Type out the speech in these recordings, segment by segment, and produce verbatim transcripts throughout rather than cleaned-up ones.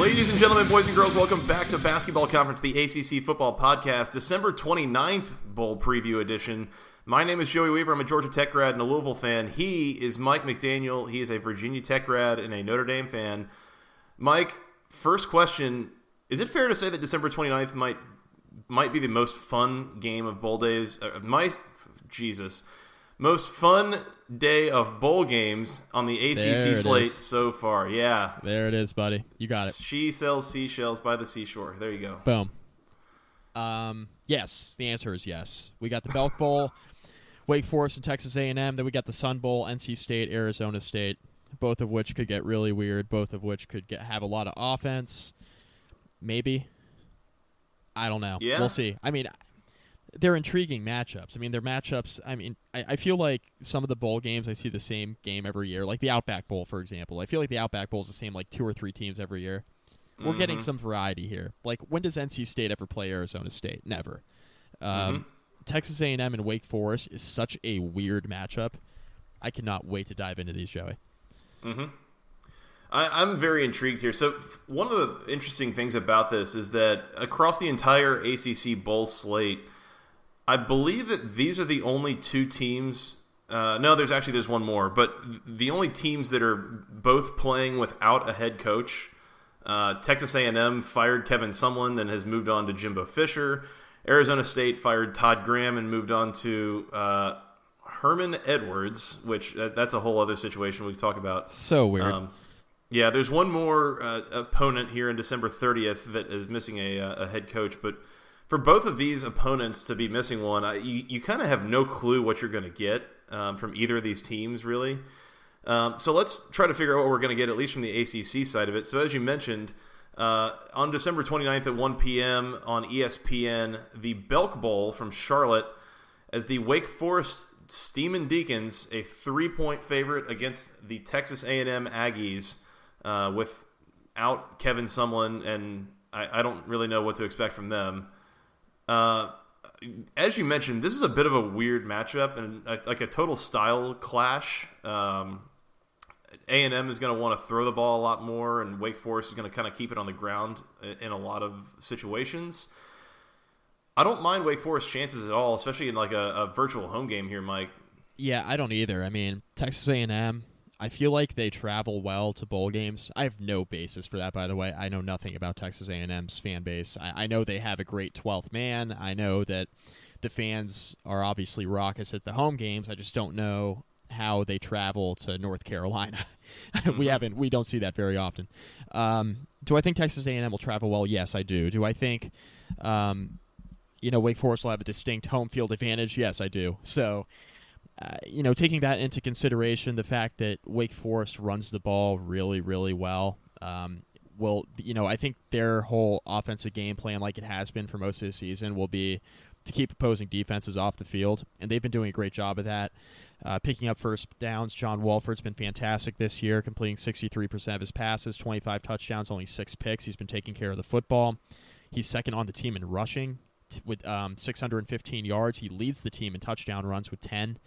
Ladies and gentlemen, boys and girls, welcome back to Basketball Conference, the A C C Football Podcast, December twenty-ninth Bowl Preview Edition. My name is Joey Weaver. I'm a Georgia Tech grad and a Louisville fan. He is Mike McDaniel. He is a Virginia Tech grad and a Notre Dame fan. Mike, first question, is it fair to say that December twenty-ninth might might be the most fun game of bowl days? Uh, my, Jesus. Most fun day of bowl games on the A C C slate is. So far. Yeah. There it is, buddy. You got it. She sells seashells by the seashore. There you go. Boom. Um, yes. The answer is yes. We got the Belk Bowl, Wake Forest and Texas A and M. Then we got the Sun Bowl, N C State, Arizona State, both of which could get really weird, both of which could get have a lot of offense. Maybe. I don't know. Yeah. We'll see. I mean... They're intriguing matchups. I mean, they're matchups. I mean, I, I feel like some of the bowl games, I see the same game every year, like the Outback Bowl, for example. I feel like the Outback Bowl is the same, like, two or three teams every year. We're mm-hmm. getting some variety here. Like, when does N C State ever play Arizona State? Never. Um, mm-hmm. Texas A and M and Wake Forest is such a weird matchup. I cannot wait to dive into these, Joey. Mm-hmm. I, I'm very intrigued here. So f- one of the interesting things about this is that across the entire A C C bowl slate, I believe that these are the only two teams. Uh, no, there's actually there's one more, but the only teams that are both playing without a head coach. Uh, Texas A and M fired Kevin Sumlin and has moved on to Jimbo Fisher. Arizona State fired Todd Graham and moved on to uh, Herman Edwards, which uh, that's a whole other situation we can talk about. So weird. Um, yeah, there's one more uh, opponent here in December thirtieth that is missing a, a head coach, but. For both of these opponents to be missing one, I, you, you kind of have no clue what you're going to get um, from either of these teams, really. Um, so let's try to figure out what we're going to get, at least from the A C C side of it. So as you mentioned, uh, on December twenty-ninth at one p.m. on E S P N, the Belk Bowl from Charlotte as the Wake Forest Demon Deacons, a three-point favorite against the Texas A and M Aggies uh, without Kevin Sumlin, and I, I don't really know what to expect from them. Uh, as you mentioned, this is a bit of a weird matchup and a, like a total style clash. Um, A and M is going to want to throw the ball a lot more, and Wake Forest is going to kind of keep it on the ground in a lot of situations. I don't mind Wake Forest's chances at all, especially in like a, a virtual home game here, Mike. Yeah, I don't either. I mean, Texas A and M, I feel like they travel well to bowl games. I have no basis for that, by the way. I know nothing about Texas A and M's fan base. I, I know they have a great twelfth man. I know that the fans are obviously raucous at the home games. I just don't know how they travel to North Carolina. we haven't. We don't see that very often. Um, do I think Texas A and M will travel well? Yes, I do. Do I think um, you know, Wake Forest will have a distinct home field advantage? Yes, I do. So... Uh, you know, taking that into consideration, the fact that Wake Forest runs the ball really, really well, um, will, you know, I think their whole offensive game plan, like it has been for most of the season, will be to keep opposing defenses off the field, and they've been doing a great job of that. Uh, picking up first downs, John Wolford's been fantastic this year, completing sixty-three percent of his passes, twenty-five touchdowns, only six picks. He's been taking care of the football. He's second on the team in rushing t- with um, six hundred fifteen yards. He leads the team in touchdown runs with ten.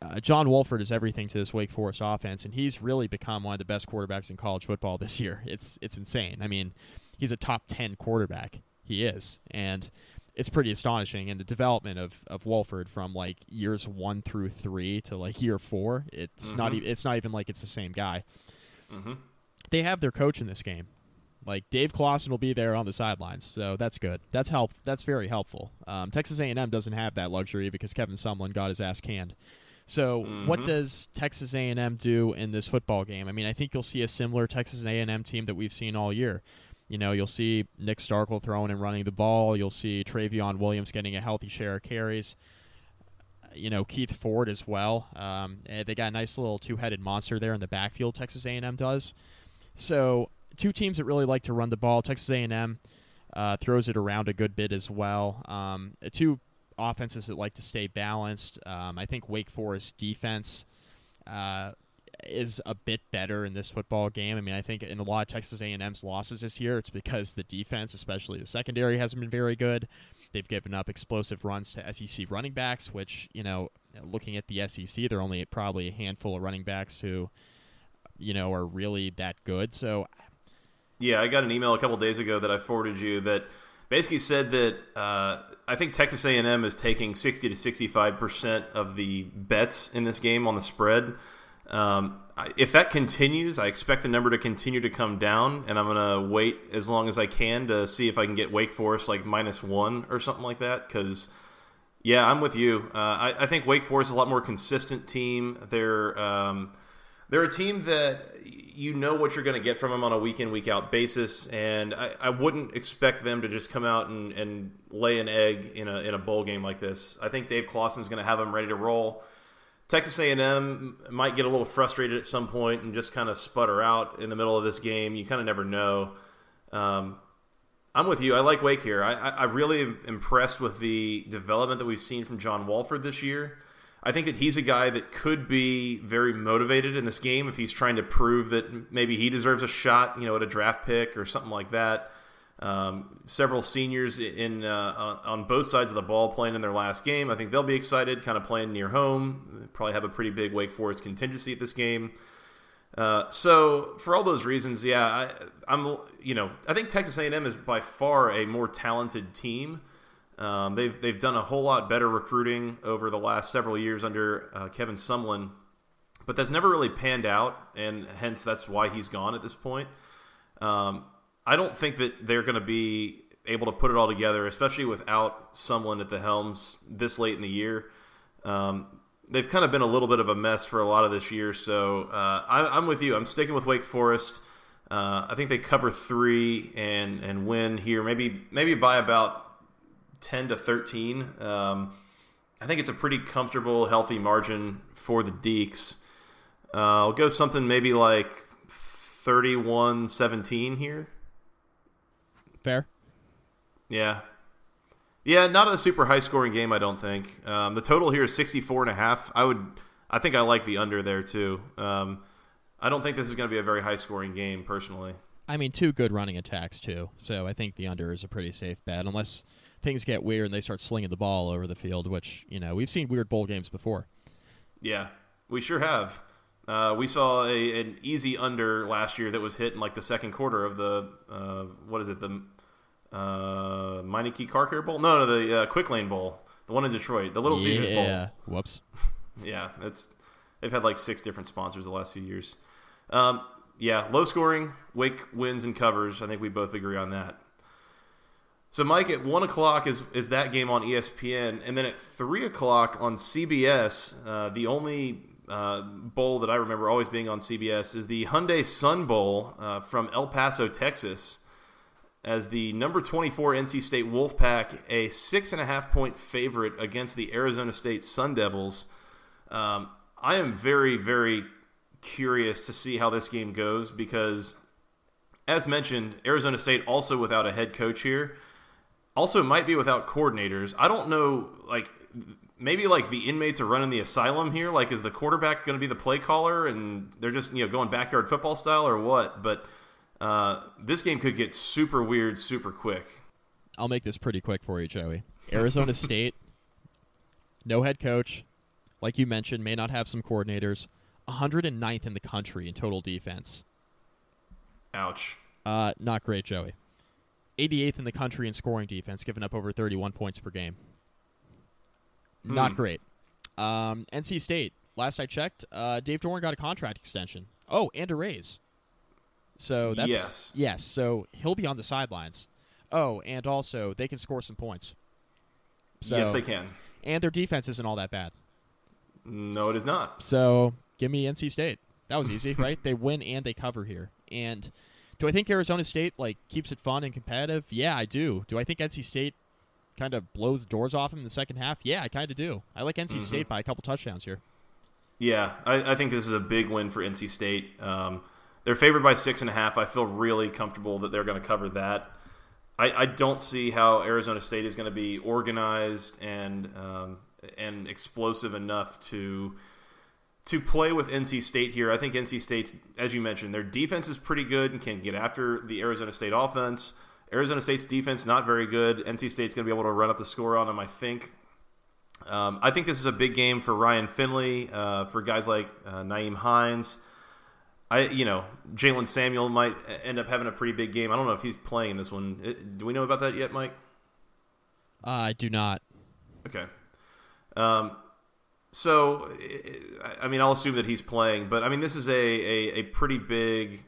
Uh, John Wolford is everything to this Wake Forest offense, and he's really become one of the best quarterbacks in college football this year. It's it's insane. I mean, he's a top ten quarterback. He is, and it's pretty astonishing. And the development of, of Wolford from, like, years one through three to, like, year four, it's, mm-hmm. not, e- it's not even like it's the same guy. Mm-hmm. They have their coach in this game. Like, Dave Clawson will be there on the sidelines, so that's good. That's help. That's very helpful. Um, Texas A and M doesn't have that luxury because Kevin Sumlin got his ass canned. So mm-hmm. what does Texas A and M do in this football game? I mean, I think you'll see a similar Texas A and M team that we've seen all year. you know, you'll see Nick Starkel throwing and running the ball. You'll see Travion Williams getting a healthy share of carries. You know, Keith Ford as well. Um, they got a nice little two-headed monster there in the backfield, Texas A and M does. So two teams that really like to run the ball. Texas A and M uh, throws it around a good bit as well. Um, two offenses that like to stay balanced. Um, I think Wake Forest defense uh, is a bit better in this football game. I mean, I think in a lot of Texas A and M's losses this year, it's because the defense, especially the secondary, hasn't been very good. They've given up explosive runs to S E C running backs, which, you know, looking at the S E C, they're only probably a handful of running backs who, you know, are really that good. So, yeah, I got an email a couple days ago that I forwarded you that basically said that uh, I think Texas A and M is taking sixty to sixty-five percent of the bets in this game on the spread. Um, if that continues, I expect the number to continue to come down, and I'm going to wait as long as I can to see if I can get Wake Forest like minus one or something like that, because, yeah, I'm with you. Uh, I, I think Wake Forest is a lot more consistent team. They're, um, they're a team that you know what you're going to get from them on a week-in, week-out basis, and I, I wouldn't expect them to just come out and, and lay an egg in a, in a bowl game like this. I think Dave Clawson is going to have them ready to roll. Texas A and M might get a little frustrated at some point and just kind of sputter out in the middle of this game. You kind of never know. Um, I'm with you. I like Wake here. I, I really am impressed with the development that we've seen from John Wolford this year. I think that he's a guy that could be very motivated in this game if he's trying to prove that maybe he deserves a shot, you know, at a draft pick or something like that. Um, several seniors in uh, on both sides of the ball playing in their last game. I think they'll be excited, kind of playing near home. They probably have a pretty big Wake Forest contingency at this game. Uh, so for all those reasons, yeah, I, I'm you know I think Texas A and M is by far a more talented team. Um, they've they've done a whole lot better recruiting over the last several years under uh, Kevin Sumlin, but that's never really panned out, and hence that's why he's gone at this point. Um, I don't think that they're going to be able to put it all together, especially without someone at the helms this late in the year. Um, they've kind of been a little bit of a mess for a lot of this year, so uh, I, I'm with you. I'm sticking with Wake Forest. Uh, I think they cover three and and win here, maybe maybe by about ten to thirteen. Um, I think it's a pretty comfortable, healthy margin for the Deeks. Uh, I'll go something maybe like thirty-one seventeen here. Fair. Yeah. Yeah, not a super high-scoring game, I don't think. Um, the total here is sixty-four and a half. I would, I think I like the under there, too. Um, I don't think this is going to be a very high-scoring game, personally. I mean, two good running attacks, too. So I think the under is a pretty safe bet, unless things get weird and they start slinging the ball over the field, which, you know, we've seen weird bowl games before. Yeah, we sure have. Uh, we saw a, an easy under last year that was hit in like the second quarter of the uh, what is it the uh, Meineke Car Care Bowl? No, no, the uh, Quick Lane Bowl, the one in Detroit, the Little yeah. Caesars Bowl. Yeah, whoops. yeah, it's they've had like six different sponsors the last few years. Um, yeah, low scoring. Wake wins and covers. I think we both agree on that. So, Mike, at one o'clock is, is that game on E S P N, and then at three o'clock on C B S, uh, the only uh, bowl that I remember always being on C B S is the Hyundai Sun Bowl uh, from El Paso, Texas, as the number twenty-four N C State Wolfpack, a six and a half point favorite against the Arizona State Sun Devils. Um, I am very, very curious to see how this game goes because, as mentioned, Arizona State also without a head coach here. Also might be without coordinators. I don't know, like, maybe, like, the inmates are running the asylum here. Like, is the quarterback going to be the play caller and they're just, you know, going backyard football style or what? But uh, this game could get super weird super quick. I'll make this pretty quick for you, Joey. Arizona State, no head coach. Like you mentioned, may not have some coordinators. one hundred ninth in the country in total defense. Ouch. Uh, not great, Joey. eighty-eighth in the country in scoring defense, giving up over thirty-one points per game. Hmm. Not great. Um, N C State, last I checked, uh, Dave Doran got a contract extension. Oh, and a raise. So that's yes. yes. So he'll be on the sidelines. Oh, and also they can score some points. So, yes, they can. And their defense isn't all that bad. No, it is not. So give me N C State. That was easy, right? They win and they cover here. And Do I think Arizona State like keeps it fun and competitive? Yeah, I do. Do I think N C State kind of blows the doors off them in the second half? Yeah, I kind of do. I like N C mm-hmm. State by a couple touchdowns here. Yeah, I, I think this is a big win for N C State. Um, they're favored by six and a half. I feel really comfortable that they're going to cover that. I, I don't see how Arizona State is going to be organized and um, and explosive enough to to play with N C State here. I think N C State's, as you mentioned, their defense is pretty good and can get after the Arizona State offense. Arizona State's defense, not very good. N C State's going to be able to run up the score on them, I think. Um, I think this is a big game for Ryan Finley, uh, for guys like uh, Nyheim Hines. I, you know, Jalen Samuel might end up having a pretty big game. I don't know if he's playing this one. Do we know about that yet, Mike? Uh, I do not. Okay. Um, so, I mean, I'll assume that he's playing, but I mean, this is a, a, a pretty big,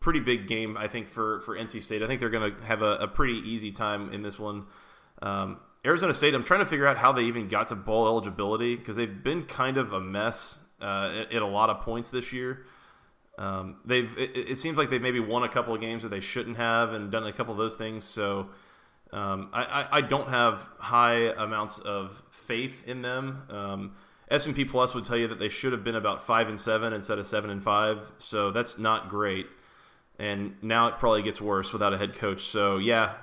pretty big game, I think, for, for N C State. I think they're going to have a, a pretty easy time in this one. Um, Arizona State, I'm trying to figure out how they even got to bowl eligibility because they've been kind of a mess uh, at, at a lot of points this year. Um, they've it, it seems like they've maybe won a couple of games that they shouldn't have and done a couple of those things. So um, I, I, I don't have high amounts of faith in them. Um, S and P Plus would tell you that they should have been about five and seven instead of seven and five. So that's not great. And now it probably gets worse without a head coach. So yeah.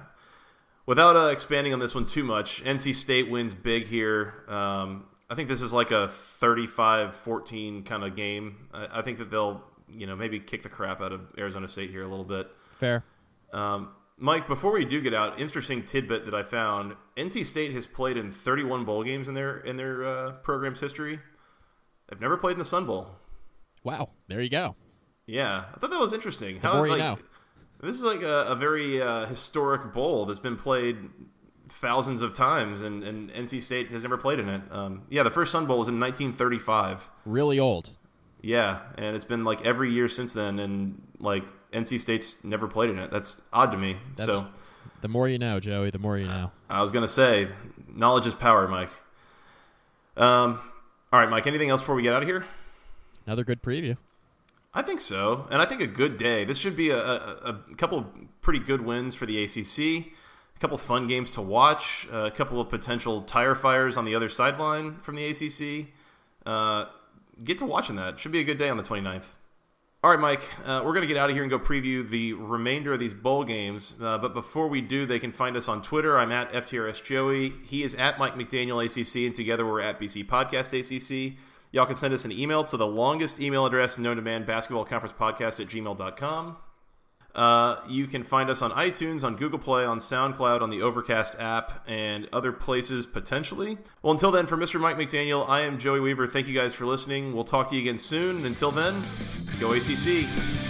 Without uh, expanding on this one too much, N C State wins big here. Um, I think this is like a thirty-five fourteen kind of game. I, I think that they'll, you know, maybe kick the crap out of Arizona State here a little bit. Fair. Um, Mike, before we do get out, interesting tidbit that I found: N C State has played in thirty-one bowl games in their in their uh, program's history. They've never played in the Sun Bowl. Wow, there you go. Yeah, I thought that was interesting. The How more like, you know. This is like a, a very uh, historic bowl that's been played thousands of times, and, and N C State has never played in it. Um, yeah, the first Sun Bowl was in nineteen thirty-five. Really old. Yeah, and it's been like every year since then, and like N C State's never played in it. That's odd to me. That's, so, the more you know, Joey, the more you know. I was going to say, knowledge is power, Mike. Um, all right, Mike, anything else before we get out of here? Another good preview. I think so, and I think a good day. This should be a, a, a couple of pretty good wins for the A C C, a couple of fun games to watch, a couple of potential tire fires on the other sideline from the A C C. Uh, get to watching that. Should be a good day on the twenty-ninth. All right, Mike, uh, we're going to get out of here and go preview the remainder of these bowl games. Uh, but before we do, they can find us on Twitter. I'm at FTRSJoey. He is at Mike McDaniel A C C, and together we're at B C Podcast A C C. Y'all can send us an email to the longest email address known to man, basketballconferencepodcast at gmail dot com. Uh, you can find us on iTunes, on Google Play, on SoundCloud, on the Overcast app, and other places potentially. Well, until then, for Mister Mike McDaniel, I am Joey Weaver. Thank you guys for listening. We'll talk to you again soon. Until then, go A C C.